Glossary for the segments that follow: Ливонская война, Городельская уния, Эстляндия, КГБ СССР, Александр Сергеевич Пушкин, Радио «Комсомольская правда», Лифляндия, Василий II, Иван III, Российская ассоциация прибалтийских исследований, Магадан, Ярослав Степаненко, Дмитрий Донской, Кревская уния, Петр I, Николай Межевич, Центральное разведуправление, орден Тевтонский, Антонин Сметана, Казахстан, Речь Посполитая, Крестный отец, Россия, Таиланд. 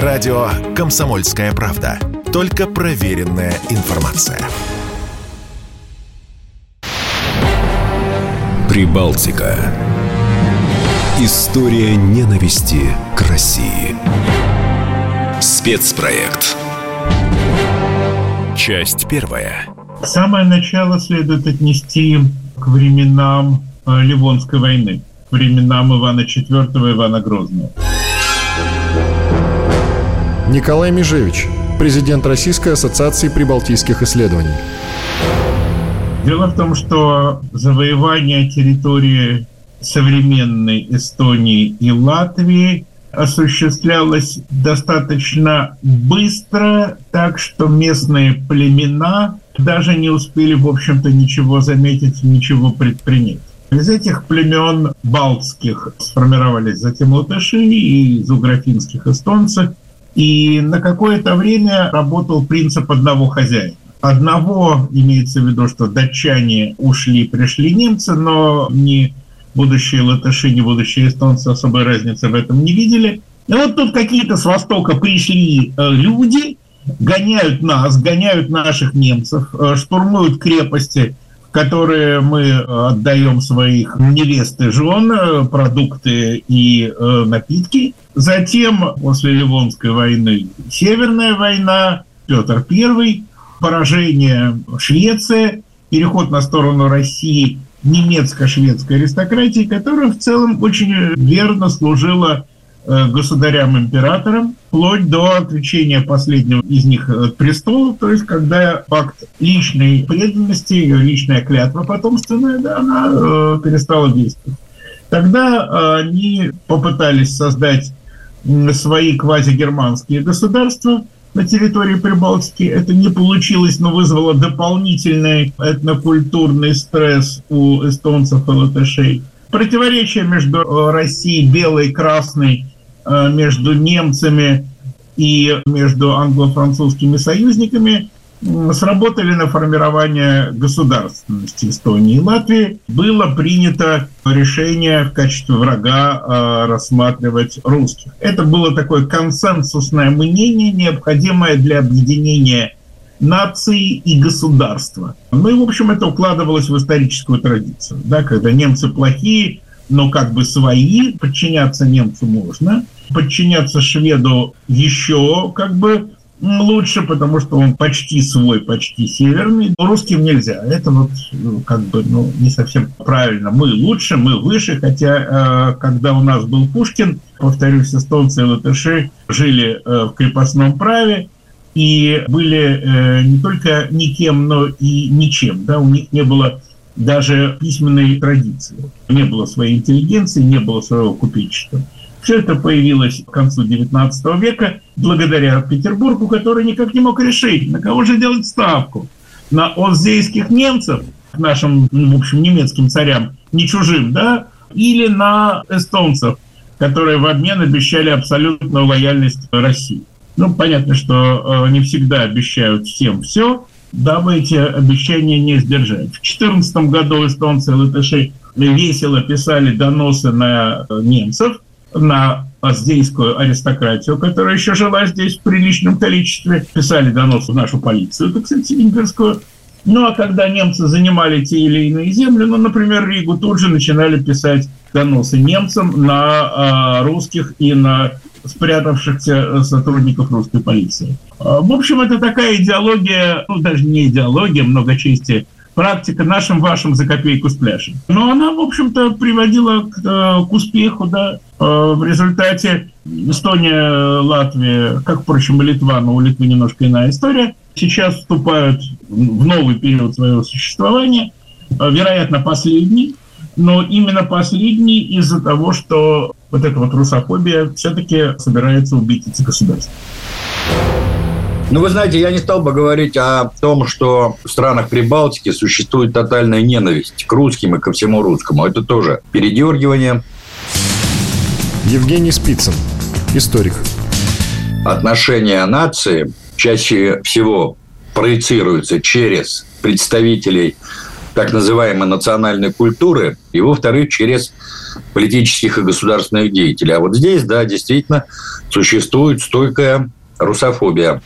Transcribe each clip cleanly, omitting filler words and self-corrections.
Радио «Комсомольская правда». Только проверенная информация. Прибалтика. История ненависти к России. Спецпроект. Часть первая. Самое начало следует отнести к временам Ливонской войны, к временам Ивана IV и Ивана Грозного. Николай Межевич, президент Российской ассоциации прибалтийских исследований. Дело в том, что завоевание территории современной Эстонии и Латвии осуществлялось достаточно быстро, так что местные племена даже не успели, в общем-то, ничего заметить, ничего предпринять. Из этих племен балтских сформировались затем латыши и из угрофинских эстонцы. И на какое-то время работал принцип одного хозяина. Одного, имеется в виду, что датчане ушли, пришли немцы, но не будущие латыши, не будущие эстонцы особой разницы в этом не видели. И вот тут какие-то с востока пришли люди, гоняют нас, гоняют наших немцев, штурмуют крепости, в которые мы отдаем своих невест и жен, продукты и напитки. Затем, после Ливонской войны, Северная война, Петр I, поражение Швеции, переход на сторону России немецко-шведской аристократии, которая в целом очень верно служила государям-императорам, вплоть до отречения последнего из них от престола, то есть когда факт личной преданности, ее личная клятва потомственная, да, она перестала действовать. Тогда они попытались создать свои квазигерманские государства на территории Прибалтики. Это не получилось, но вызвало дополнительный этнокультурный стресс у эстонцев и латышей. Противоречия между Россией белой и красной, между немцами и между англо-французскими союзниками сработали на формирование государственности Эстонии и Латвии. Было принято решение в качестве врага рассматривать русских. Это было такое консенсусное мнение, необходимое для объединения нации и государства. Ну и, в общем, это укладывалось в историческую традицию, да, когда немцы плохие, но как бы свои, подчиняться немцу можно, подчиняться шведу еще как бы лучше, потому что он почти свой, почти северный. Но русским нельзя. Это вот как бы не совсем правильно. Мы лучше, мы выше. Хотя, когда у нас был Пушкин, повторюсь, эстонцы и латыши жили в крепостном праве и были не только никем, но и ничем. Да? У них не было даже письменной традиции. Не было своей интеллигенции, не было своего купечества. Все это появилось к концу XIX века благодаря Петербургу, который никак не мог решить, на кого же делать ставку. На оззейских немцев, нашим, в общем, немецким царям, не чужим, да, или на эстонцев, которые в обмен обещали абсолютную лояльность России. Ну, понятно, что не всегда обещают всем все, дабы эти обещания не сдержать. В 2014 году эстонцы и латыши весело писали доносы на немцев, на оздейскую аристократию, которая еще жила здесь в приличном количестве. Писали донос в нашу полицию, так сказать, имперскую. Ну, а когда немцы занимали те или иные земли, ну, например, Ригу, тут же начинали писать доносы немцам на русских и на спрятавшихся сотрудников русской полиции. В общем, это такая идеология, ну, даже не идеология, многочестие, практика нашим-вашим за копейку спляшем. Но она, в общем-то, приводила к успеху, да. В результате Эстония, Латвия, как, впрочем, и Литва, но у Литвы немножко иная история, сейчас вступают в новый период своего существования, вероятно, последний, но именно последний из-за того, что вот эта вот русофобия все-таки собирается убить эти государства. Ну, вы знаете, я не стал бы говорить о том, что в странах Прибалтики существует тотальная ненависть к русским и ко всему русскому. Это тоже передергивание. Евгений Спицын, историк. Отношения нации чаще всего проецируются через представителей так называемой национальной культуры, и, во-вторых, через политических и государственных деятелей. А вот здесь, да, действительно существует стойкая русофобия.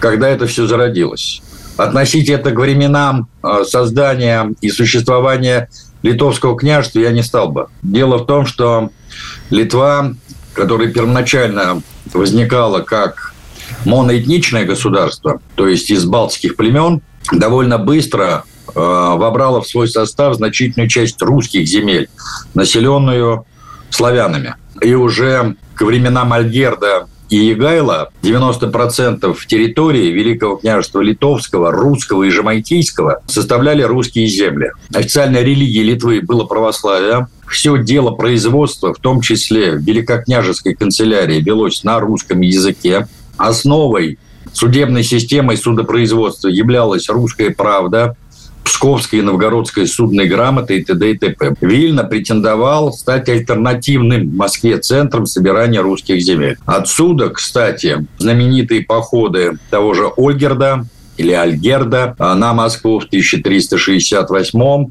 Когда это все зародилось? Относить это к временам создания и существования Литовского княжества я не стал бы. Дело в том, что Литва, которая первоначально возникала как моноэтничное государство, то есть из балтских племен, довольно быстро вобрала в свой состав значительную часть русских земель, населенную славянами. И уже к временам Ольгерда и Егайла 90% территории Великого княжества Литовского, Русского и Жамайкийского составляли русские земли. Официальной религией Литвы было православие. Все дело производства, в том числе в Великокняжеской канцелярии, велось на русском языке. Основой судебной системы судопроизводства являлась «Русская правда», Псковской и Новгородской судной грамоты и т.д. и т.п. Вильна претендовал стать альтернативным в Москве центром собирания русских земель. Отсюда, кстати, знаменитые походы того же Ольгерда или Альгерда на Москву в 1368,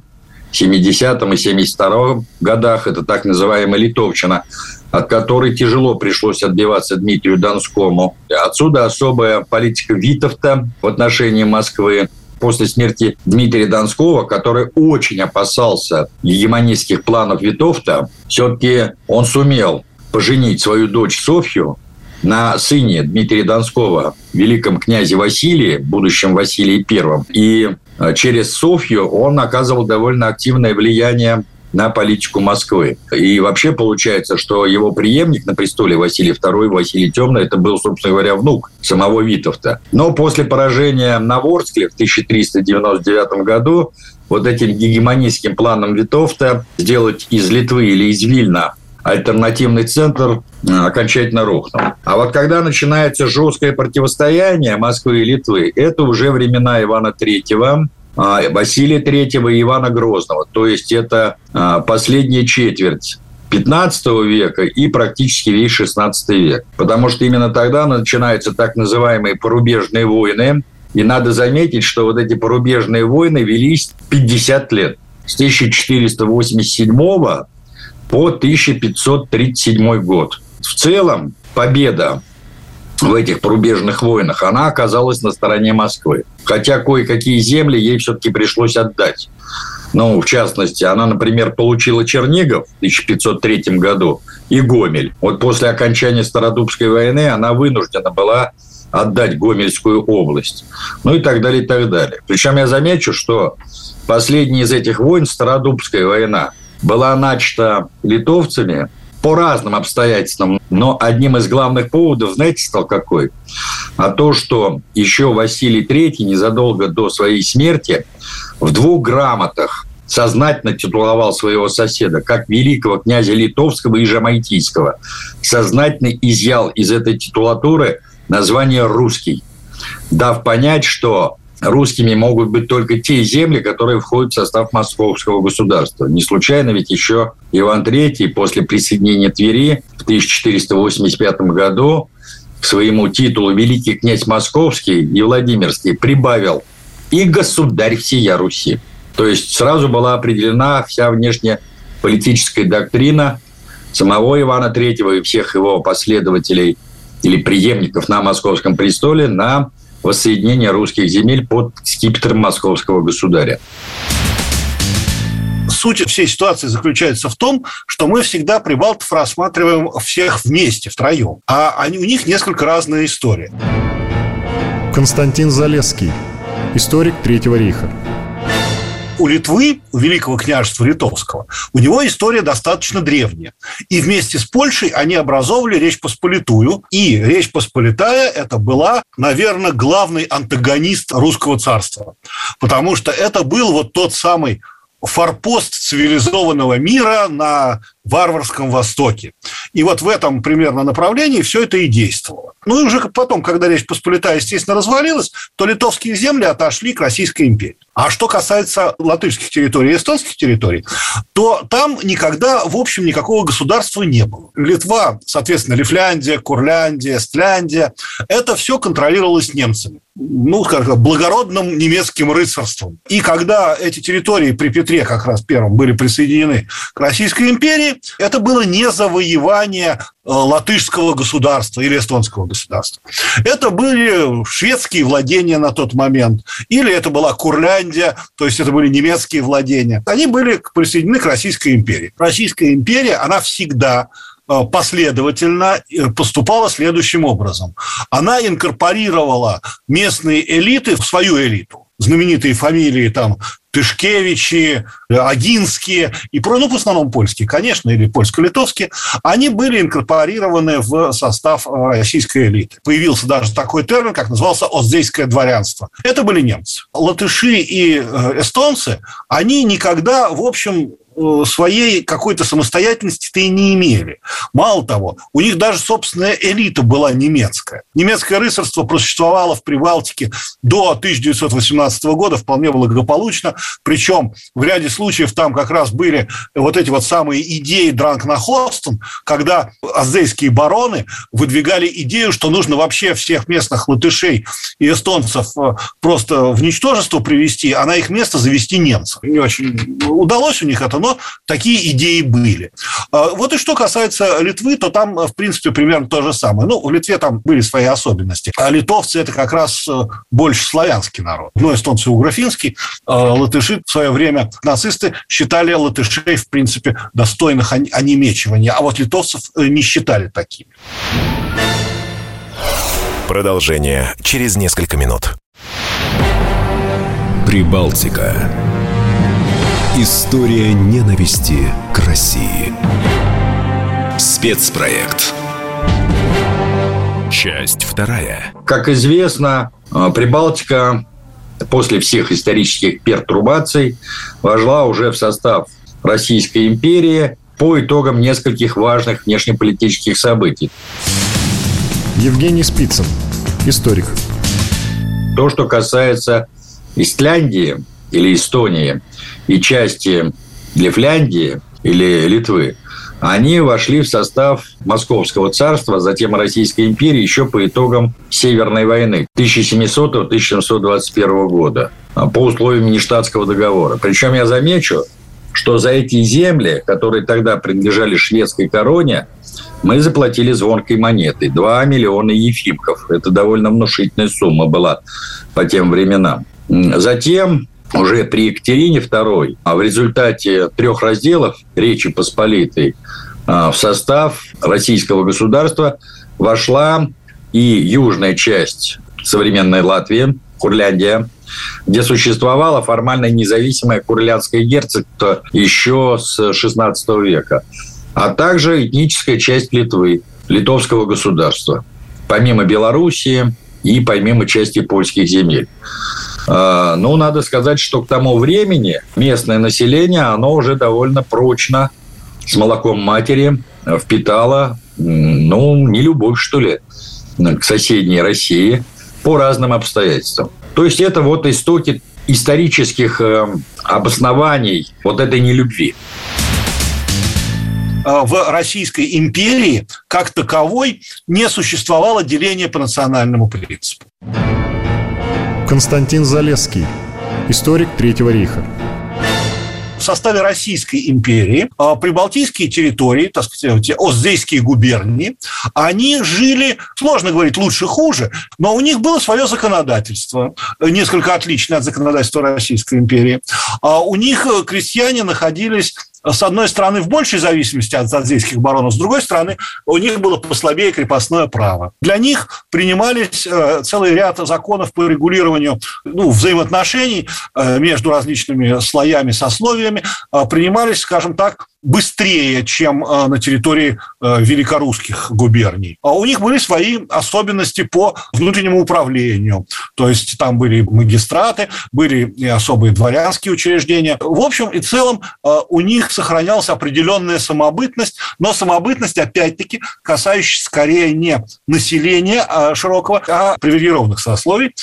70 и 72 годах. Это так называемая литовщина, от которой тяжело пришлось отбиваться Дмитрию Донскому. Отсюда особая политика Витовта в отношении Москвы. После смерти Дмитрия Донского, который очень опасался гегемонистских планов Витовта, все-таки он сумел поженить свою дочь Софью на сыне Дмитрия Донского, великом князе Василии, будущем Василии I. И через Софью он оказывал довольно активное влияние на политику Москвы. И вообще получается, что его преемник на престоле Василий II, Василий Темный, это был, собственно говоря, внук самого Витовта. Но после поражения на Ворскле в 1399 году вот этим гегемонистским планом Витовта сделать из Литвы или из Вильна альтернативный центр окончательно рухнул. А вот когда начинается жесткое противостояние Москвы и Литвы, это уже времена Ивана III, Василия III и Ивана Грозного. То есть это последняя четверть XV века и практически весь XVI век. Потому что именно тогда начинаются так называемые порубежные войны. И надо заметить, что вот эти порубежные войны велись 50 лет. С 1487 по 1537 год. В целом победа в этих порубежных войнах, она оказалась на стороне Москвы. Хотя кое-какие земли ей все-таки пришлось отдать. Ну, в частности, она, например, получила Чернигов в 1503 году и Гомель. Вот после окончания Стародубской войны она вынуждена была отдать Гомельскую область. Ну и так далее, и так далее. Причем я замечу, что последняя из этих войн, Стародубская война, была начата литовцами по разным обстоятельствам. Но одним из главных поводов, знаете, стал какой? А то, что еще Василий III незадолго до своей смерти в двух грамотах сознательно титуловал своего соседа как великого князя Литовского и Жамайкийского. Сознательно изъял из этой титулатуры название «русский», дав понять, что русскими могут быть только те земли, которые входят в состав московского государства. Не случайно ведь еще Иван III после присоединения Твери в 1485 году к своему титулу «Великий князь Московский и Владимирский» прибавил «и государь всея Руси». То есть сразу была определена вся внешнеполитическая доктрина самого Ивана III и всех его последователей или преемников на московском престоле на воссоединение русских земель под скипетром московского государя. Суть всей ситуации заключается в том, что мы всегда прибалтов рассматриваем всех вместе, втроем. А у них несколько разная история. Константин Залесский, историк Третьего рейха. У Литвы, у Великого княжества Литовского, у него история достаточно древняя. И вместе с Польшей они образовывали Речь Посполитую. И Речь Посполитая – это была, наверное, главный антагонист русского царства. Потому что это был вот тот самый форпост цивилизованного мира на варварском Востоке. И вот в этом примерно направлении все это и действовало. Ну и уже потом, когда Речь Посполитая, естественно, развалилась, то литовские земли отошли к Российской империи. А что касается латышских территорий и эстонских территорий, то там никогда, в общем, никакого государства не было. Литва, соответственно, Лифляндия, Курляндия, Эстляндия – это все контролировалось немцами. Ну, скажем, благородным немецким рыцарством. И когда эти территории при Петре как раз первым были присоединены к Российской империи, это было не завоевание латышского государства или эстонского государства. Это были шведские владения на тот момент, или это была Курляндия, то есть это были немецкие владения. Они были присоединены к Российской империи. Российская империя, она всегда последовательно поступала следующим образом. Она инкорпорировала местные элиты в свою элиту. Знаменитые фамилии там Тышкевичи, Агинские и прочие, ну, в основном польские, конечно, или польско-литовские, они были инкорпорированы в состав российской элиты. Появился даже такой термин, как назывался «оздейское дворянство». Это были немцы. Латыши и эстонцы, они никогда, в общем, своей какой-то самостоятельности-то и не имели. Мало того, у них даже собственная элита была немецкая. Немецкое рыцарство просуществовало в Прибалтике до 1918 года вполне благополучно. Причем в ряде случаев там как раз были вот эти вот самые идеи дранкнахлостен, когда оздейские бароны выдвигали идею, что нужно вообще всех местных латышей и эстонцев просто в ничтожество привести, а на их место завести немцев. Не очень удалось у них это, но такие идеи были. Вот и что касается Литвы, то там, в принципе, примерно то же самое. Ну, в Литве там были свои особенности. А литовцы – это как раз больше славянский народ. Ну, эстонцы угро-финский, латыши в свое время нацисты считали латышей, в принципе, достойных онемечивания. А вот литовцев не считали такими. Продолжение через несколько минут. Прибалтика. История ненависти к России. Спецпроект. Часть вторая. Как известно, Прибалтика после всех исторических пертурбаций вошла уже в состав Российской империи по итогам нескольких важных внешнеполитических событий. Евгений Спицын, историк. То, что касается Эстляндии или Эстонии и части Лифляндии или Литвы, они вошли в состав Московского царства, затем Российской империи еще по итогам Северной войны 1700-1721 года по условиям Ништадтского договора. Причем я замечу, что за эти земли, которые тогда принадлежали шведской короне, мы заплатили звонкой монетой 2 миллиона ефимков. Это довольно внушительная сумма была по тем временам. Затем уже при Екатерине II, а в результате 3 разделов Речи Посполитой, в состав российского государства вошла и южная часть современной Латвии, Курляндия, где существовало формально независимое Курляндское герцогство еще с XVI века, а также этническая часть Литвы, литовского государства, помимо Белоруссии и помимо части польских земель. Но надо сказать, что к тому времени местное население, оно уже довольно прочно с молоком матери впитало, ну, не любовь, что ли, к соседней России по разным обстоятельствам. То есть это вот истоки исторических обоснований вот этой нелюбви. В Российской империи как таковой не существовало деления по национальному принципу. Константин Залесский, историк Третьего рейха. В составе Российской империи прибалтийские территории, так сказать, оздейские губернии, они жили, сложно говорить, лучше-хуже, но у них было свое законодательство, несколько отличное от законодательства Российской империи. У них крестьяне находились, с одной стороны, в большей зависимости от оздейских баронов, с другой стороны, у них было послабее крепостное право. Для них принимались целый ряд законов по регулированию, ну, взаимоотношений между различными слоями, сословиями, принимались, скажем так, быстрее, чем на территории великорусских губерний. А у них были свои особенности по внутреннему управлению. То есть там были магистраты, были и особые дворянские учреждения. В общем и целом у них сохранялась определенная самобытность, но самобытность, опять-таки, касающаяся скорее не населения широкого, а привилегированных сословий.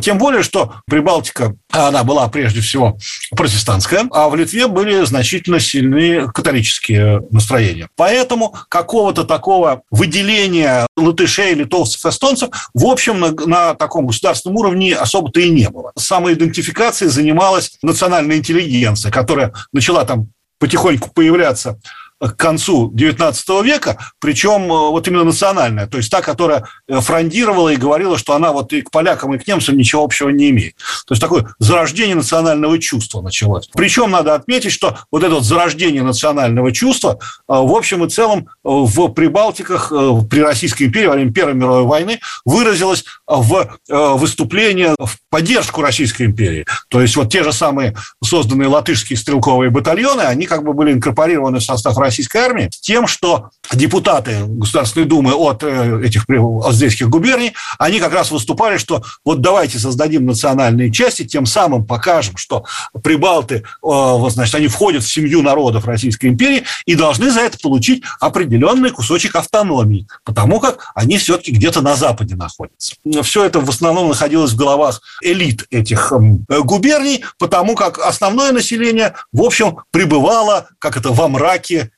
Тем более, что Прибалтика, она была прежде всего протестантская, а в Литве были значительно сильные католические настроения. Поэтому какого-то такого выделения латышей, литовцев, эстонцев, в общем, на таком государственном уровне особо-то и не было. Самоидентификацией занималась национальная интеллигенция, которая начала там потихоньку появляться к концу XIX века, причем вот именно национальная, то есть та, которая фрондировала и говорила, что она вот и к полякам, и к немцам ничего общего не имеет. То есть такое зарождение национального чувства началось. Причем надо отметить, что вот это вот зарождение национального чувства в общем и целом в Прибалтиках при Российской империи во время Первой мировой войны выразилось в выступление в поддержку Российской империи. То есть вот те же самые созданные латышские стрелковые батальоны, они как бы были инкорпорированы в состав российской армии с тем, что депутаты Государственной Думы от этих прибалтийских губерний, они как раз выступали, что вот давайте создадим национальные части, тем самым покажем, что прибалты, значит, они входят в семью народов Российской империи и должны за это получить определенный кусочек автономии, потому как они все-таки где-то на Западе находятся. Все это в основном находилось в головах элит этих губерний, потому как основное население, в общем, пребывало, как это, во мраке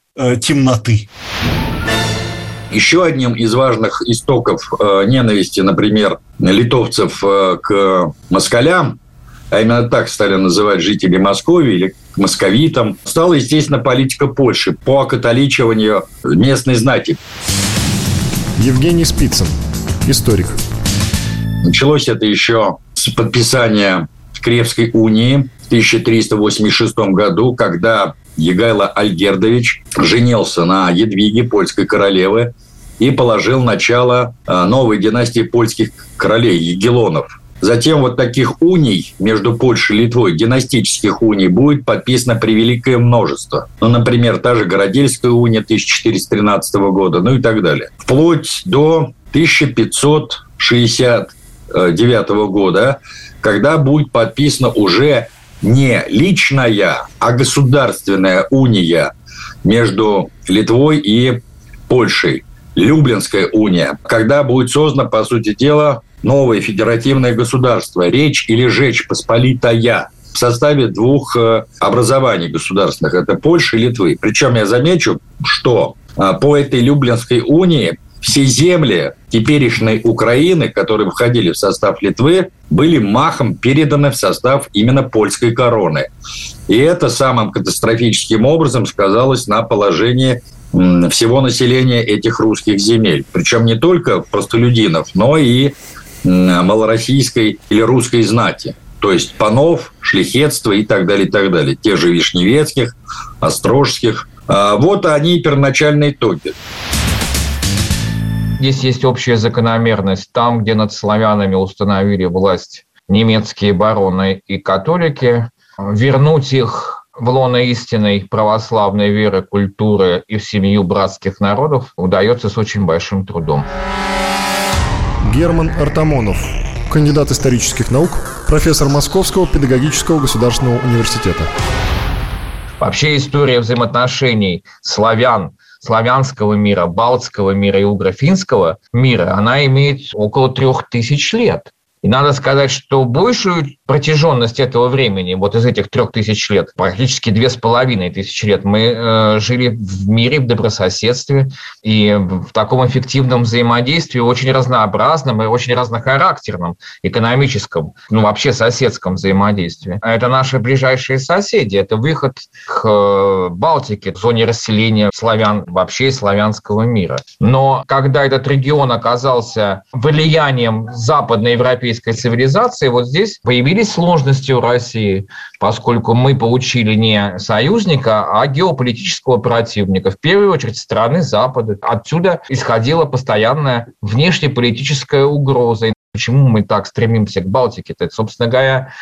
темноты. Еще одним из важных истоков ненависти, например, литовцев к москалям, а именно так стали называть жителей Московии или к московитам, стала, естественно, политика Польши по окатоличиванию местной знати. Евгений Спицын, историк. Началось это еще с подписания Кревской унии в 1386 году, когда Егайло Альгердович женился на Едвиге, польской королевы, и положил начало новой династии польских королей, егелонов. Затем вот таких уний между Польшей и Литвой, династических уний, будет подписано превеликое множество. Ну, например, та же Городельская уния 1413 года, ну и так далее. Вплоть до 1569 года, когда будет подписано уже не личная, а государственная уния между Литвой и Польшей, Люблинская уния, когда будет создано, по сути дела, новое федеративное государство, Речь или Жечь Посполитая, в составе двух образований государственных, это Польши и Литвы. Причем я замечу, что по этой Люблинской унии все земли теперешней Украины, которые входили в состав Литвы, были махом переданы в состав именно польской короны. И это самым катастрофическим образом сказалось на положении всего населения этих русских земель. Причем не только простолюдинов, но и малороссийской или русской знати. То есть панов, шляхетства и так далее, и так далее. Те же Вишневецких, Острожских. Вот они первоначальные итоги. Здесь есть общая закономерность. Там, где над славянами установили власть немецкие бароны и католики, вернуть их в лоно истинной православной веры, культуры и в семью братских народов удается с очень большим трудом. Герман Артамонов, кандидат исторических наук, профессор Московского педагогического государственного университета. Вообще история взаимоотношений славян, славянского мира, балтского мира и угро-финского мира, она имеет около 3000 лет. И надо сказать, что большую протяженность этого времени, вот из этих 3000 лет, практически 2500 лет, мы жили в мире, в добрососедстве и в таком эффективном взаимодействии, очень разнообразном и очень разнохарактерном, экономическом, ну вообще соседском взаимодействии. А это наши ближайшие соседи, это выход к Балтике, в зоне расселения славян, вообще славянского мира. Но когда этот регион оказался влиянием западноевропейского цивилизации, вот здесь появились сложности у России, поскольку мы получили не союзника, а геополитического противника, в первую очередь страны Запада. Отсюда исходила постоянная внешнеполитическая угроза. Почему мы так стремимся к Балтике? Это, собственно говоря,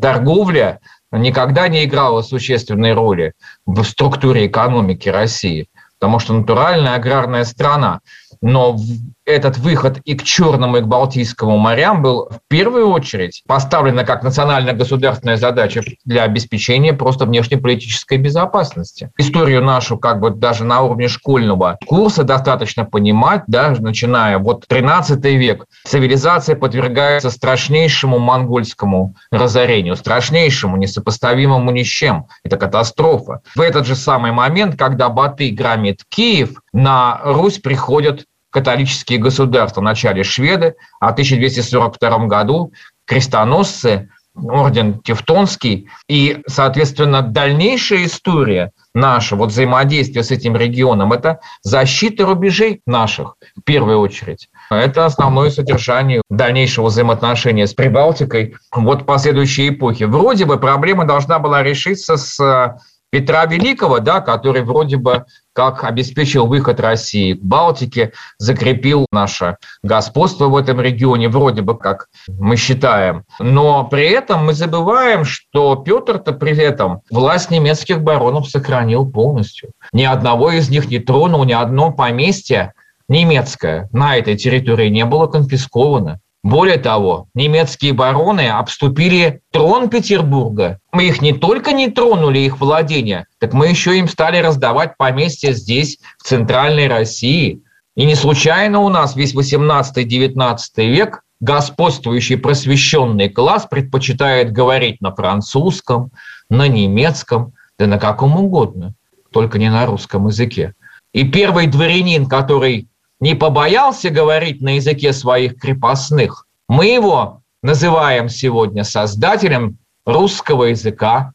торговля никогда не играла существенной роли в структуре экономики России, потому что натуральная аграрная страна. Но этот выход и к Черному, и к Балтийскому морям был в первую очередь поставлен как национально-государственная задача для обеспечения просто внешнеполитической безопасности. Историю нашу как бы даже на уровне школьного курса достаточно понимать, да, начиная вот 13 век. Цивилизация подвергается страшнейшему монгольскому разорению, страшнейшему, несопоставимому ни с чем. Это катастрофа. В этот же самый момент, когда Батый громит Киев, на Русь приходят католические государства, в начале шведы, а в 1242 году крестоносцы, орден Тевтонский, и, соответственно, дальнейшая история наша, вот взаимодействие с этим регионом, это защита рубежей наших, в первую очередь. Это основное содержание дальнейшего взаимоотношения с Прибалтикой вот последующей эпохи. Вроде бы проблема должна была решиться с Петра Великого, да, который вроде бы как обеспечил выход России к Балтике, закрепил наше господство в этом регионе, вроде бы как мы считаем. Но при этом мы забываем, что Петр-то при этом власть немецких баронов сохранил полностью. Ни одного из них не тронул, ни одно поместье немецкое на этой территории не было конфисковано. Более того, немецкие бароны обступили трон Петербурга. Мы их не только не тронули, их владения, так мы еще им стали раздавать поместья здесь, в центральной России. И не случайно у нас весь 18-19 век господствующий просвещенный класс предпочитает говорить на французском, на немецком, да на каком угодно, только не на русском языке. И первый дворянин, который не побоялся говорить на языке своих крепостных, мы его называем сегодня создателем русского языка.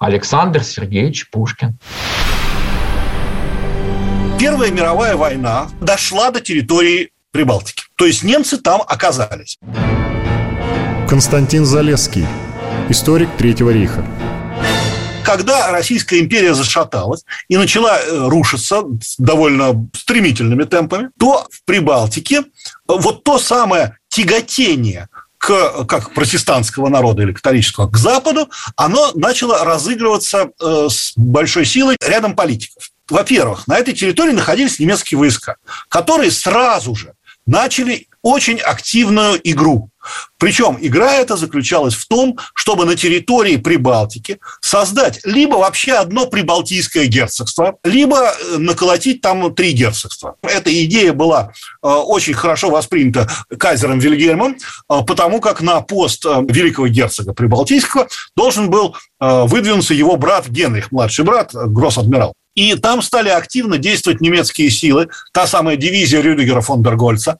Александр Сергеевич Пушкин. Первая мировая война дошла до территории Прибалтики. То есть немцы там оказались. Константин Залесский, историк Третьего рейха. Когда Российская империя зашаталась и начала рушиться довольно стремительными темпами, то в Прибалтике вот то самое тяготение как протестантского народа или католического к Западу, оно начало разыгрываться с большой силой рядом политиков. Во-первых, на этой территории находились немецкие войска, которые сразу же начали очень активную игру. Причем игра эта заключалась в том, чтобы на территории Прибалтики создать либо вообще одно прибалтийское герцогство, либо наколотить там 3 герцогства. Эта идея была очень хорошо воспринята кайзером Вильгельмом, потому как на пост великого герцога прибалтийского должен был выдвинуться его брат Генрих, младший брат, гросс-адмирал. И там стали активно действовать немецкие силы, та самая дивизия Рюдигера фон дер Гольца,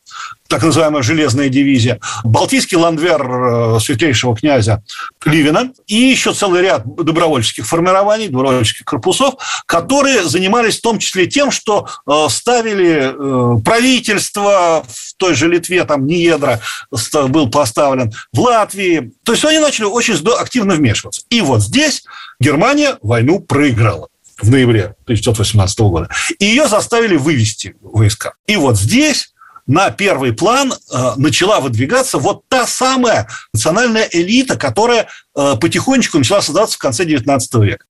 так называемая «железная дивизия», Балтийский ландвер святейшего князя Ливина и еще целый ряд добровольческих формирований, добровольческих корпусов, которые занимались в том числе тем, что ставили правительство в той же Литве, там Ниедра был поставлен, в Латвии. То есть они начали очень активно вмешиваться. И вот здесь Германия войну проиграла в ноябре 1918 года. И ее заставили вывести войска. И вот здесь на первый план начала выдвигаться вот та самая национальная элита, которая потихонечку начала создаться в конце 19 века.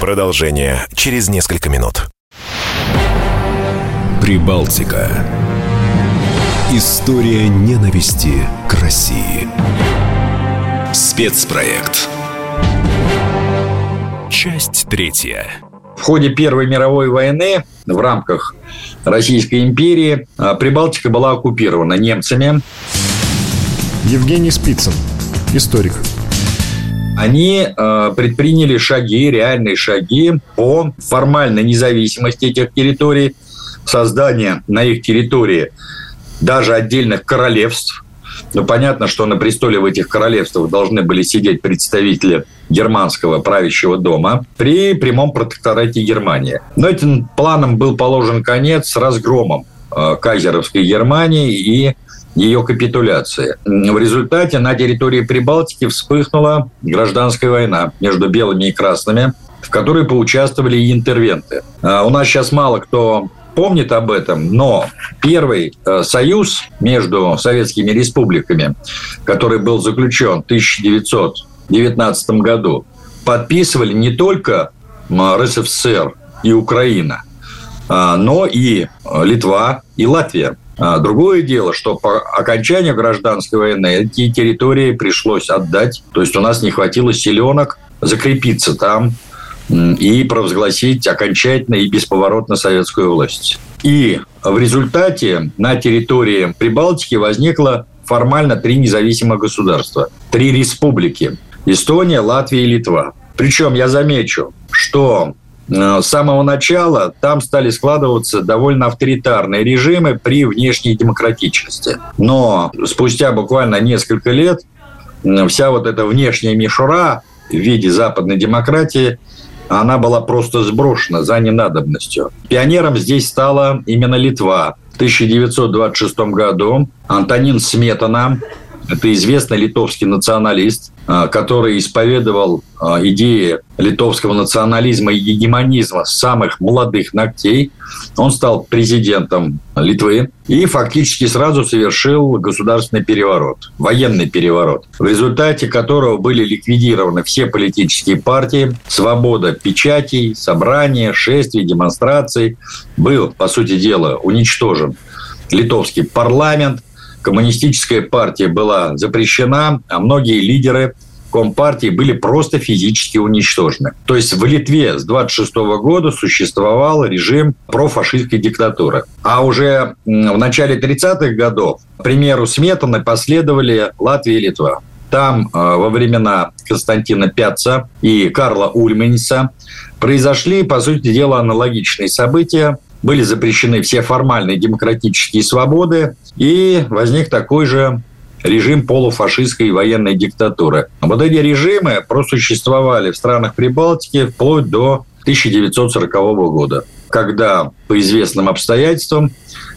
Продолжение через несколько минут. Прибалтика. История ненависти к России. Спецпроект. Часть 3. В ходе Первой мировой войны в рамках Российской империи Прибалтика была оккупирована немцами. Евгений Спицын, историк. Они предприняли шаги, реальные шаги по формальной независимости этих территорий, создание на их территории даже отдельных королевств. Ну, понятно, что на престоле в этих королевствах должны были сидеть представители германского правящего дома при прямом протекторате Германии. Но этим планам был положен конец с разгромом кайзеровской Германии и ее капитуляции. В результате на территории Прибалтики вспыхнула гражданская война между белыми и красными, в которой поучаствовали и интервенты. У нас сейчас мало кто помнит об этом, но первый союз между советскими республиками, который был заключен в 1900 19 году подписывали не только РСФСР и Украина, но и Литва, и Латвия. Другое дело, что по окончанию гражданской войны эти территории пришлось отдать. То есть у нас не хватило силенок закрепиться там и провозгласить окончательно и бесповоротно советскую власть. И в результате на территории Прибалтики возникло формально 3 независимых государства, 3 республики – Эстония, Латвия и Литва. Причем я замечу, что с самого начала там стали складываться довольно авторитарные режимы при внешней демократичности. Но спустя буквально несколько лет вся вот эта внешняя мишура в виде западной демократии, она была просто сброшена за ненадобностью. Пионером здесь стала именно Литва. В 1926 году Антонин Сметана, это известный литовский националист, который исповедовал идеи литовского национализма и гегемонизма с самых молодых ногтей. Он стал президентом Литвы и фактически сразу совершил государственный переворот, военный переворот, в результате которого были ликвидированы все политические партии, свобода печатей, собрания, шествий, демонстраций. Был, по сути дела, уничтожен литовский парламент, коммунистическая партия была запрещена, а многие лидеры Компартии были просто физически уничтожены. То есть в Литве с 1926 года существовал режим профашистской диктатуры. А уже в начале 30-х годов, к примеру Сметаны, последовали Латвия и Литва. Там во времена Константина Пятца и Карла Ульманьса произошли, по сути дела, аналогичные события. Были запрещены все формальные демократические свободы, и возник такой же режим полуфашистской военной диктатуры. Вот эти режимы просуществовали в странах Прибалтики вплоть до 1940 года, когда по известным обстоятельствам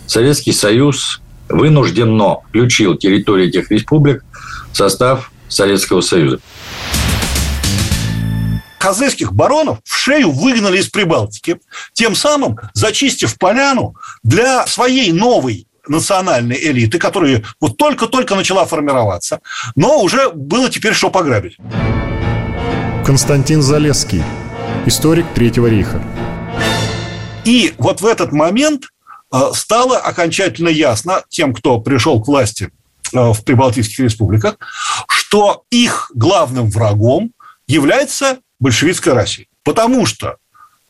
Советский Союз вынужденно включил территории этих республик в состав Советского Союза. Хозяйских баронов в шею выгнали из Прибалтики, тем самым зачистив поляну для своей новой национальной элиты, которая вот только-только начала формироваться, но уже было теперь что пограбить. Константин Залесский, историк Третьего рейха. И вот в этот момент стало окончательно ясно тем, кто пришел к власти в Прибалтийских республиках, что их главным врагом является большевистской России. Потому что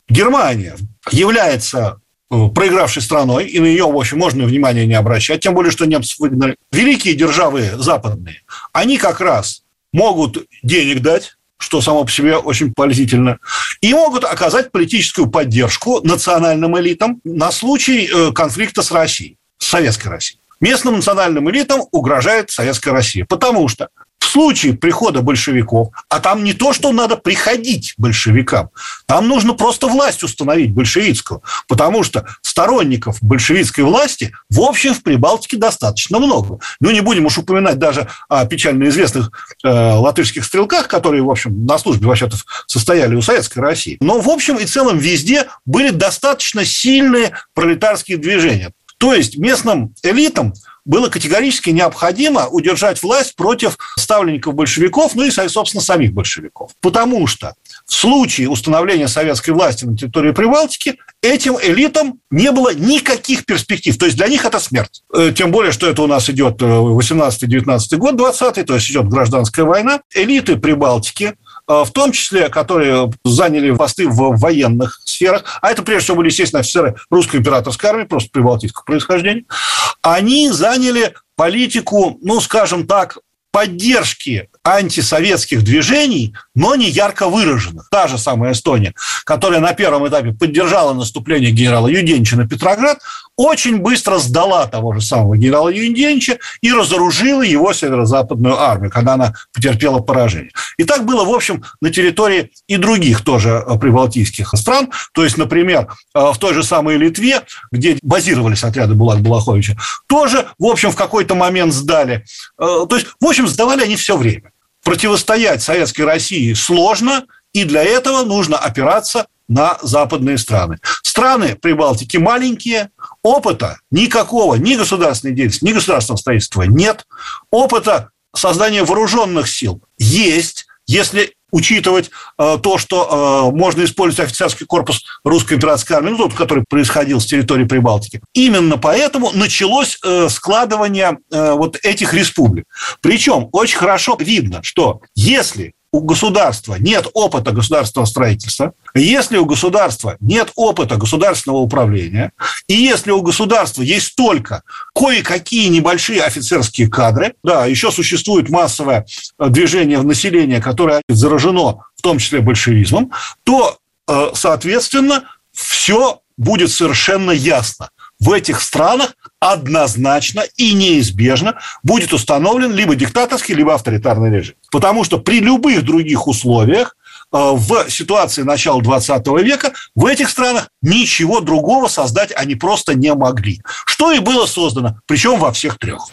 Германия является проигравшей страной, и на нее, в общем, можно внимания не обращать, тем более, что немцев выгнали. Великие державы западные, они как раз могут денег дать, что само по себе очень поразительно, и могут оказать политическую поддержку национальным элитам на случай конфликта с Россией, с Советской Россией. Местным национальным элитам угрожает Советская Россия, потому что в случае прихода большевиков, а там не то, что надо приходить большевикам, там нужно просто власть установить большевистскую, потому что сторонников большевистской власти в общем в Прибалтике достаточно много. Ну, не будем уж упоминать даже о печально известных латышских стрелках, которые, в общем, на службе вообще-то состояли у Советской России. Но в общем и целом везде были достаточно сильные пролетарские движения. То есть местным элитам было категорически необходимо удержать власть против ставленников большевиков, ну и, собственно, самих большевиков. Потому что в случае установления советской власти на территории Прибалтики этим элитам не было никаких перспектив. То есть для них это смерть. Тем более, что это у нас идет 18-19 год, 20-й, то есть идет гражданская война. Элиты Прибалтики, в том числе, которые заняли посты в военных сферах, а это прежде всего были, естественно, офицеры русской императорской армии, просто прибалтийского происхождения, они заняли политику, ну, скажем так, поддержки антисоветских движений, но не ярко выраженных. Та же самая Эстония, которая на первом этапе поддержала наступление генерала Юденича на Петроград, очень быстро сдала того же самого генерала Юденича и разоружила его северо-западную армию, когда она потерпела поражение. И так было, в общем, на территории и других тоже прибалтийских стран. То есть, например, в той же самой Литве, где базировались отряды Булат-Балаховича, тоже, в общем, в какой-то момент сдали. То есть, в общем, сдавали они все время. Противостоять Советской России сложно, и для этого нужно опираться на западные страны. Страны Прибалтики маленькие, опыта никакого, ни государственной деятельности, ни государственного строительства нет, опыта создания вооруженных сил есть, Если учитывать то, что можно использовать офицерский корпус русской императорской армии, тот, который происходил с территории Прибалтики. Именно поэтому началось складывание вот этих республик. Причем очень хорошо видно, что если у государства нет опыта государственного строительства, если у государства нет опыта государственного управления, и если у государства есть только кое-какие небольшие офицерские кадры, да, еще существует массовое движение населения, которое заражено в том числе большевизмом, то, соответственно, все будет совершенно ясно. В этих странах однозначно и неизбежно будет установлен либо диктаторский, либо авторитарный режим. Потому что при любых других условиях в ситуации начала XX века в этих странах ничего другого создать они просто не могли. Что и было создано, причем во всех трех.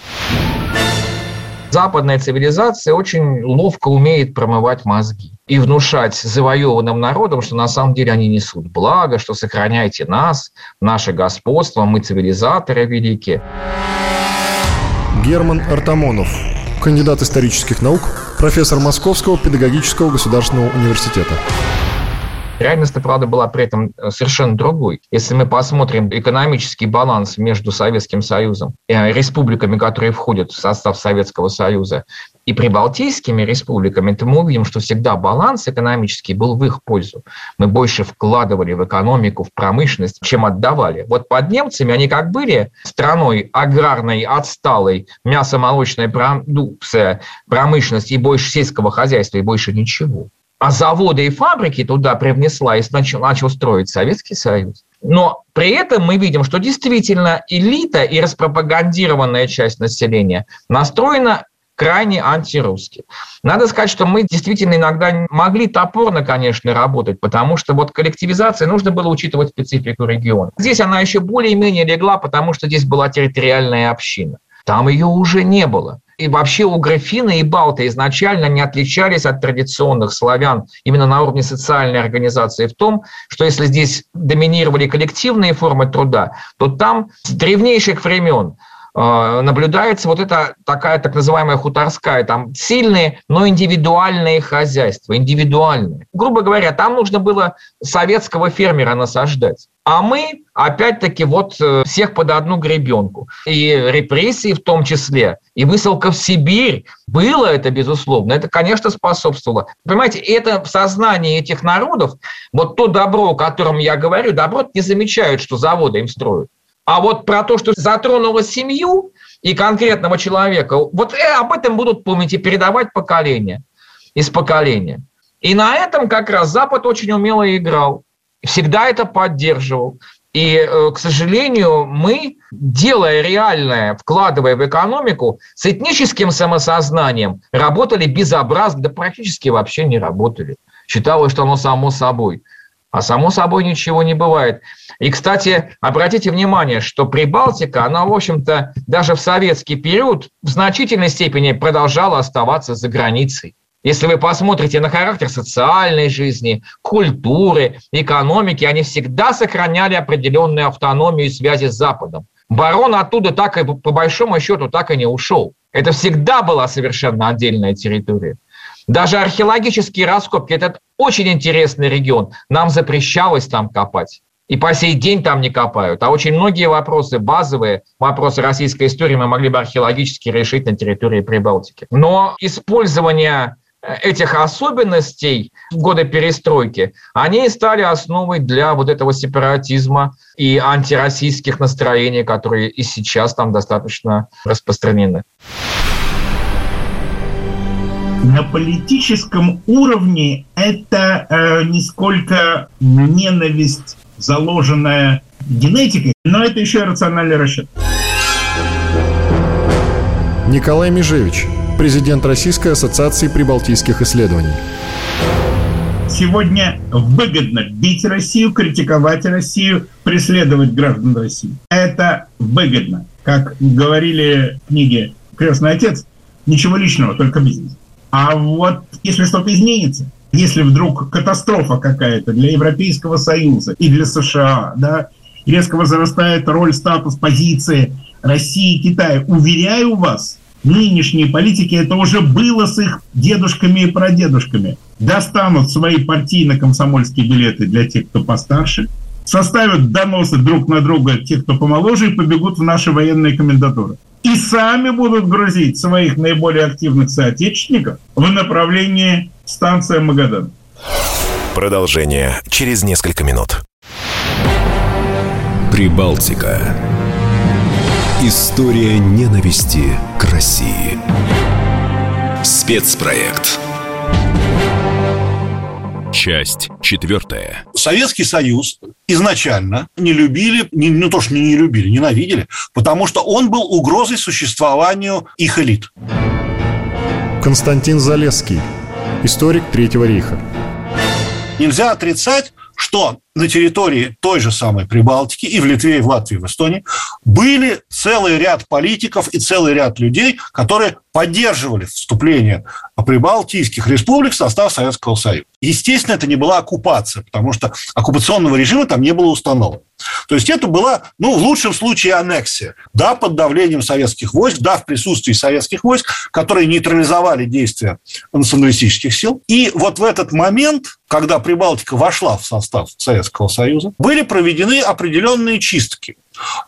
Западная цивилизация очень ловко умеет промывать мозги и внушать завоеванным народам, что на самом деле они несут благо, что сохраняйте нас, наше господство, мы цивилизаторы великие. Герман Артамонов, кандидат исторических наук, профессор Московского педагогического государственного университета. Реальность, правда, была при этом совершенно другой. Если мы посмотрим экономический баланс между Советским Союзом, республиками, которые входят в состав Советского Союза, и прибалтийскими республиками, то мы увидим, что всегда баланс экономический был в их пользу. Мы больше вкладывали в экономику, в промышленность, чем отдавали. Вот под немцами они как были страной аграрной, отсталой, мясо-молочная продукция, промышленность и больше сельского хозяйства, и больше ничего. А заводы и фабрики туда привнесла и начал строить Советский Союз. Но при этом мы видим, что действительно элита и распропагандированная часть населения настроена крайне антирусски. Надо сказать, что мы действительно иногда могли топорно, конечно, работать, потому что вот коллективизация нужно было учитывать специфику региона. Здесь она еще более-менее легла, потому что здесь была территориальная община. Там ее уже не было. И вообще графины и балты изначально не отличались от традиционных славян именно на уровне социальной организации в том, что если здесь доминировали коллективные формы труда, то там с древнейших времен наблюдается вот эта такая так называемая хуторская, там сильные, но индивидуальные хозяйства, индивидуальные. Грубо говоря, там нужно было советского фермера насаждать. А мы, опять-таки, вот всех под одну гребенку. И репрессии в том числе, и высылка в Сибирь. Было это, безусловно. Это, конечно, способствовало. Понимаете, это в сознании этих народов, вот то добро, о котором я говорю, добро не замечают, что заводы им строят. А вот про то, что затронуло семью и конкретного человека, вот об этом будут помнить и передавать поколение из поколения. И на этом как раз Запад очень умело играл. Всегда это поддерживал. И, к сожалению, мы, делая реальное, вкладывая в экономику, с этническим самосознанием работали безобразно, да практически вообще не работали. Считалось, что оно само собой. А само собой ничего не бывает. И, кстати, обратите внимание, что Прибалтика, она, в общем-то, даже в советский период в значительной степени продолжала оставаться за границей. Если вы посмотрите на характер социальной жизни, культуры, экономики, они всегда сохраняли определенную автономию и связи с Западом. Барон оттуда так и, по большому счету, так и не ушел. Это всегда была совершенно отдельная территория. Даже археологические раскопки – это очень интересный регион. Нам запрещалось там копать. И по сей день там не копают. А очень многие вопросы, базовые вопросы российской истории, мы могли бы археологически решить на территории Прибалтики. Но использование этих особенностей в годы перестройки, они стали основой для вот этого сепаратизма и антироссийских настроений, которые и сейчас там достаточно распространены. На политическом уровне это нисколько ненависть, заложенная генетикой, но это еще и рациональный расчет. Николай Межевич, президент Российской ассоциации прибалтийских исследований. Сегодня выгодно бить Россию, критиковать Россию, преследовать граждан России. Это выгодно. Как говорили в книге «Крестный отец», ничего личного, только бизнес. А вот если что-то изменится, если вдруг катастрофа какая-то для Европейского Союза и для США, да, резко возрастает роль, статус, позиции России и Китая, уверяю вас, нынешние политики, это уже было с их дедушками и прадедушками, достанут свои партийно-комсомольские билеты для тех, кто постарше, составят доносы друг на друга тех, кто помоложе, и побегут в наши военные комендатуры. И сами будут грузить своих наиболее активных соотечественников в направлении станция Магадан. Продолжение через несколько минут. Прибалтика. История ненависти к России. Спецпроект. Часть 4. Советский Союз изначально не любили, не то что не любили, ненавидели, потому что он был угрозой существованию их элит. Константин Залесский, историк Третьего рейха. Нельзя отрицать, что на территории той же самой Прибалтики, и в Литве, и в Латвии, и в Эстонии, были целый ряд политиков и целый ряд людей, которые поддерживали вступление прибалтийских республик в состав Советского Союза. Естественно, это не была оккупация, потому что оккупационного режима там не было установлено. То есть это была, в лучшем случае, аннексия. Да, под давлением советских войск, да, в присутствии советских войск, которые нейтрализовали действия националистических сил. И вот в этот момент, когда Прибалтика вошла в состав Советского Союза, были проведены определенные чистки.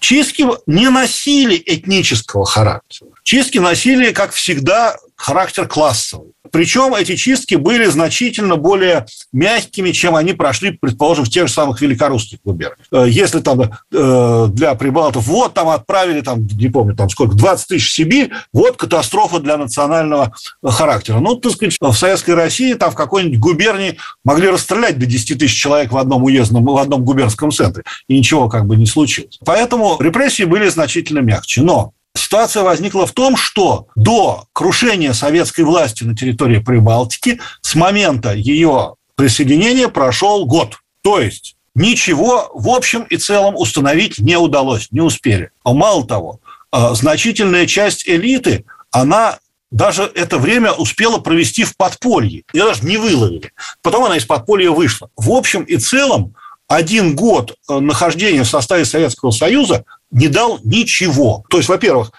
Чистки не носили этнического характера. Чистки носили, как всегда, характер классовый. Причем эти чистки были значительно более мягкими, чем они прошли, предположим, в тех же самых великорусских губерниях. Если там для прибалтов, там отправили, не помню, сколько, 20 тысяч в Сибирь, катастрофа для национального характера. В Советской России там в какой-нибудь губернии могли расстрелять до 10 тысяч человек в одном уездном, в одном губернском центре, и ничего не случилось. Поэтому репрессии были значительно мягче. Но ситуация возникла в том, что до крушения советской власти на территории Прибалтики с момента ее присоединения прошел год. То есть ничего в общем и целом установить не удалось, не успели. Мало того, значительная часть элиты, она даже это время успела провести в подполье. Ее даже не выловили. Потом она из подполья вышла. В общем и целом, один год нахождения в составе Советского Союза не дал ничего. То есть, во-первых,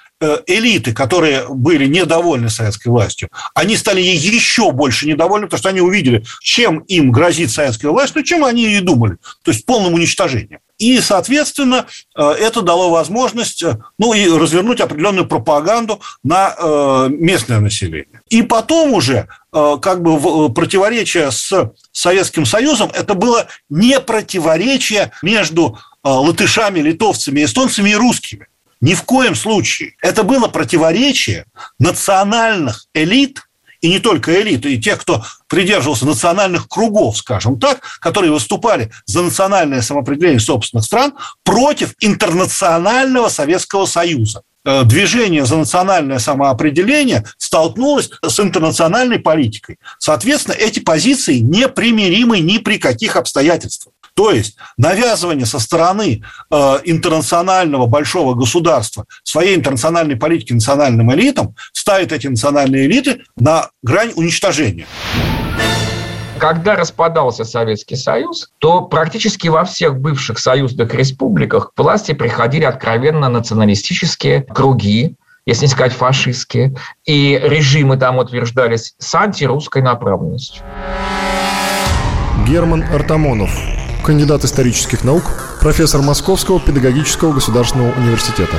элиты, которые были недовольны советской властью, они стали ей еще больше недовольны, потому что они увидели, чем им грозит советская власть, чем они и думали. То есть, полным уничтожением. И, соответственно, это дало возможность, и развернуть определенную пропаганду на местное население. И потом уже, противоречие с Советским Союзом, это было не противоречие между латышами, литовцами, эстонцами и русскими. Ни в коем случае. Это было противоречие национальных элит, и не только элиты, и тех, кто придерживался национальных кругов, скажем так, которые выступали за национальное самоопределение собственных стран против интернационального Советского Союза. Движение за национальное самоопределение столкнулось с интернациональной политикой. Соответственно, эти позиции непримиримы ни при каких обстоятельствах. То есть навязывание со стороны интернационального большого государства своей интернациональной политики национальным элитам ставит эти национальные элиты на грань уничтожения. Когда распадался Советский Союз, то практически во всех бывших союзных республиках к власти приходили откровенно националистические круги, если не сказать фашистские, и режимы там утверждались с антирусской направленностью. Герман Артамонов, кандидат исторических наук, профессор Московского педагогического государственного университета.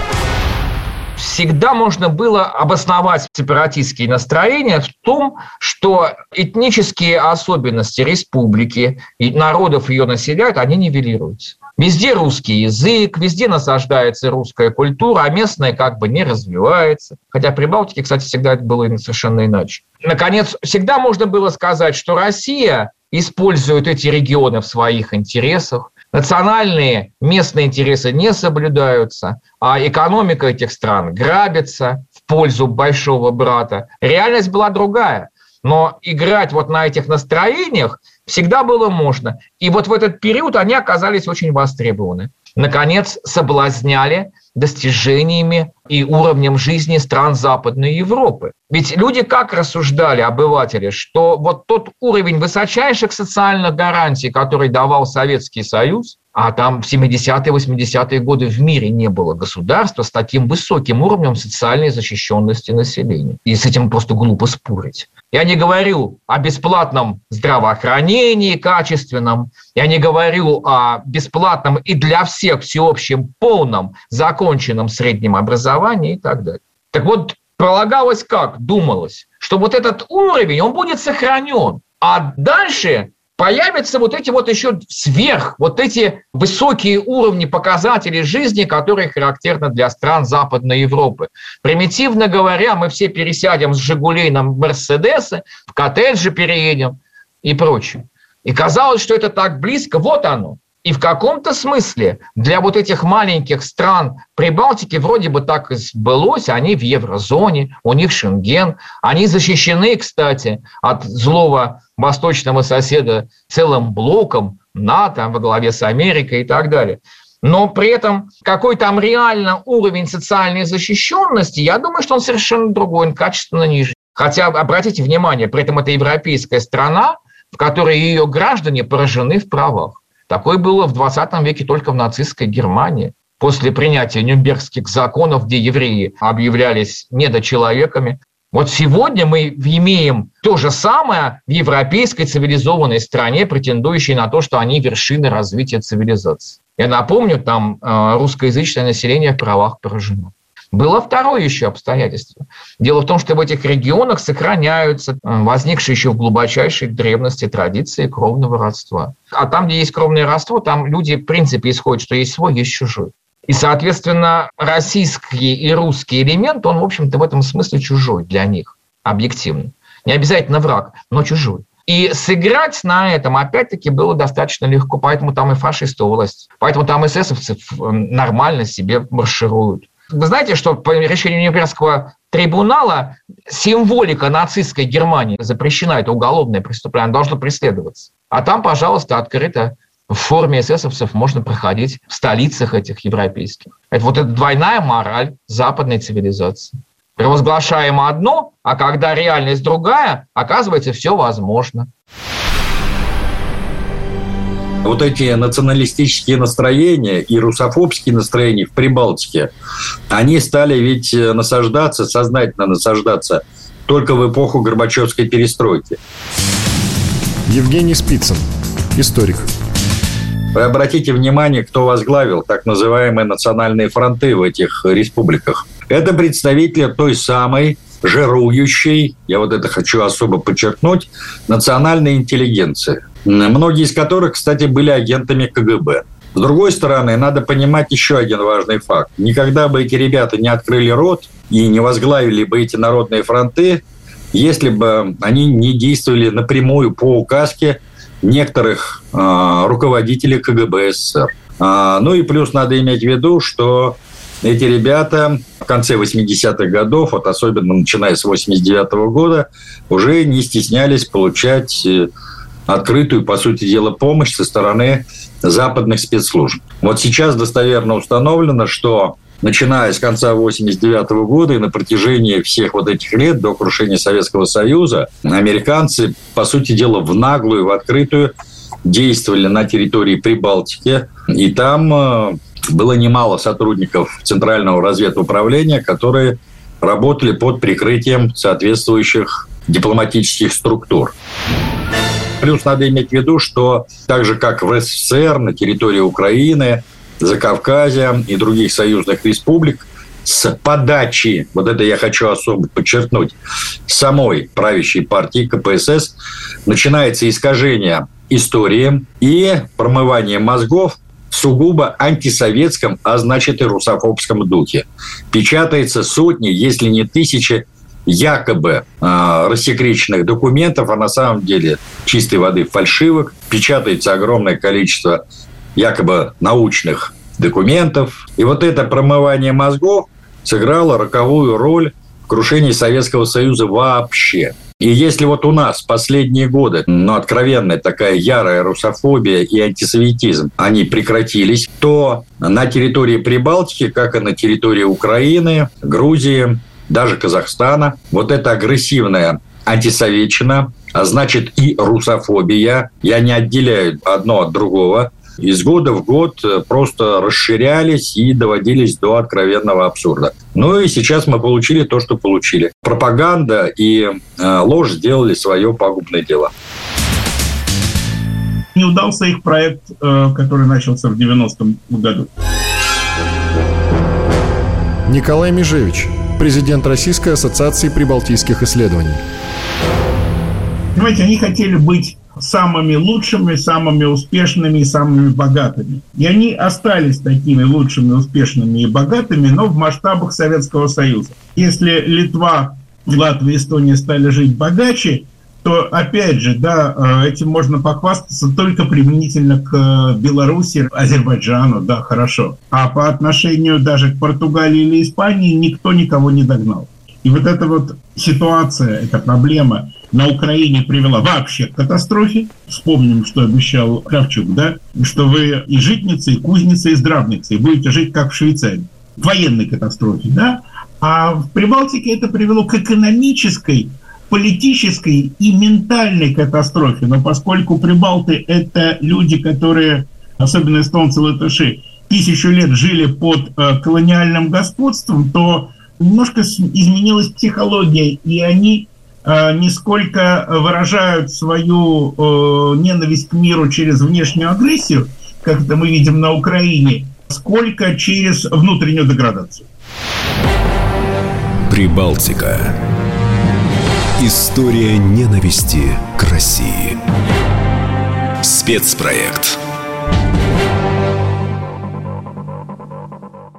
Всегда можно было обосновать сепаратистские настроения в том, что этнические особенности республики и народов ее населяют, они нивелируются. Везде русский язык, везде насаждается русская культура, а местная не развивается. Хотя в Прибалтике, кстати, всегда это было совершенно иначе. Наконец, всегда можно было сказать, что Россия используют эти регионы в своих интересах, национальные, местные интересы не соблюдаются, а экономика этих стран грабится в пользу большого брата. Реальность была другая, но играть на этих настроениях всегда было можно. И в этот период они оказались очень востребованы. Наконец, соблазняли достижениями и уровнем жизни стран Западной Европы. Ведь люди как рассуждали, обыватели, что вот тот уровень высочайших социальных гарантий, который давал Советский Союз, а там в 70-е, 80-е годы в мире не было государства с таким высоким уровнем социальной защищенности населения. И с этим просто глупо спорить. Я не говорю о бесплатном здравоохранении, качественном. Я не говорю о бесплатном и для всех всеобщем, полном, законченном среднем образовании и так далее. Так вот, пролагалось как? Думалось, что вот этот уровень, он будет сохранен. А дальше появятся вот эти вот еще сверх, вот эти высокие уровни показателей жизни, которые характерны для стран Западной Европы. Примитивно говоря, мы все пересядем с «Жигулей» на «Мерседесы», в коттеджи переедем и прочее. И казалось, что это так близко, вот оно. И в каком-то смысле для вот этих маленьких стран Прибалтики вроде бы так и сбылось, они в еврозоне, у них Шенген, они защищены, кстати, от злого восточного соседа целым блоком НАТО во главе с Америкой и так далее. Но при этом какой там реально уровень социальной защищенности, я думаю, что он совершенно другой, он качественно ниже. Хотя, обратите внимание, при этом это европейская страна, в которой ее граждане поражены в правах. Такое было в 20 веке только в нацистской Германии. После принятия Нюрнбергских законов, где евреи объявлялись недочеловеками. Вот сегодня мы имеем то же самое в европейской цивилизованной стране, претендующей на то, что они вершины развития цивилизации. Я напомню, там русскоязычное население в правах поражено. Было второе еще обстоятельство. Дело в том, что в этих регионах сохраняются возникшие еще в глубочайшей древности традиции кровного родства. А там, где есть кровное родство, там люди в принципе исходят, что есть свой, есть чужой. И, соответственно, российский и русский элемент, он, в общем-то, в этом смысле чужой для них, объективно. Не обязательно враг, но чужой. И сыграть на этом, опять-таки, было достаточно легко, поэтому там и фашисты власть, поэтому там эсэсовцы нормально себе маршируют. Вы знаете, что по решению Нюрнбергского трибунала символика нацистской Германии запрещена, это уголовное преступление, оно должно преследоваться. А там, пожалуйста, открыто в форме эсэсовцев можно проходить в столицах этих европейских. Это вот эта двойная мораль западной цивилизации. Провозглашаем одно, а когда реальность другая, оказывается, все возможно. Вот эти националистические настроения и русофобские настроения в Прибалтике, они стали ведь сознательно насаждаться только в эпоху Горбачевской перестройки. Евгений Спицын, историк. Вы обратите внимание, кто возглавил так называемые национальные фронты в этих республиках. Это представители той самой жирующей, я вот это хочу особо подчеркнуть, национальной интеллигенции. Многие из которых, кстати, были агентами КГБ. С другой стороны, надо понимать еще один важный факт. Никогда бы эти ребята не открыли рот и не возглавили бы эти народные фронты, если бы они не действовали напрямую по указке некоторых руководителей КГБ СССР. Ну и плюс надо иметь в виду, что эти ребята в конце 80-х годов, вот особенно начиная с 89-го года, уже не стеснялись получать открытую, по сути дела, помощь со стороны западных спецслужб. Вот сейчас достоверно установлено, что начиная с конца 89-го года и на протяжении всех вот этих лет до крушения Советского Союза американцы, по сути дела, в наглую, в открытую действовали на территории Прибалтики. И там было немало сотрудников Центрального разведуправления, которые работали под прикрытием соответствующих дипломатических структур. Плюс надо иметь в виду, что так же, как в СССР, на территории Украины, Закавказья и других союзных республик, с подачи, вот это я хочу особо подчеркнуть, самой правящей партии КПСС начинается искажение истории и промывание мозгов в сугубо антисоветском, а значит и русофобском духе. Печатается сотни, если не тысячи, якобы рассекреченных документов, а на самом деле чистой воды фальшивок. Печатается огромное количество якобы научных документов. И вот это промывание мозгов сыграло роковую роль в крушении Советского Союза вообще. И если вот у нас последние годы, откровенная такая ярая русофобия и антисоветизм, они прекратились, то на территории Прибалтики, как и на территории Украины, Грузии, даже Казахстана, вот эта агрессивная антисоветчина, а значит и русофобия, я не отделяю одно от другого, из года в год просто расширялись и доводились до откровенного абсурда. Ну и сейчас мы получили то, что получили. Пропаганда и ложь сделали свое пагубное дело. Не удался их проект, который начался в 90-м году. Николай Межевич, президент Российской ассоциации прибалтийских исследований. Понимаете, они хотели быть самыми лучшими, самыми успешными и самыми богатыми. И они остались такими лучшими, успешными и богатыми, но в масштабах Советского Союза. Если Литва, Латвия и Эстония стали жить богаче, то, опять же, да, этим можно похвастаться только применительно к Беларуси, Азербайджану, да, хорошо. А по отношению даже к Португалии или Испании никто никого не догнал. И вот эта вот ситуация, эта проблема на Украине привела вообще к катастрофе. Вспомним, что обещал Кравчук, да? Что вы и житницы, и кузницы, и здравницы, и будете жить как в Швейцарии. В военной катастрофе, да? А в Прибалтике это привело к экономической, политической и ментальной катастрофе. Но поскольку прибалты — это люди, которые, особенно эстонцы, латыши, 1000 лет жили под колониальным господством, то немножко изменилась психология, и они нисколько выражают свою ненависть к миру через внешнюю агрессию, как это мы видим на Украине, сколько через внутреннюю деградацию. Прибалтика. История ненависти к России. Спецпроект.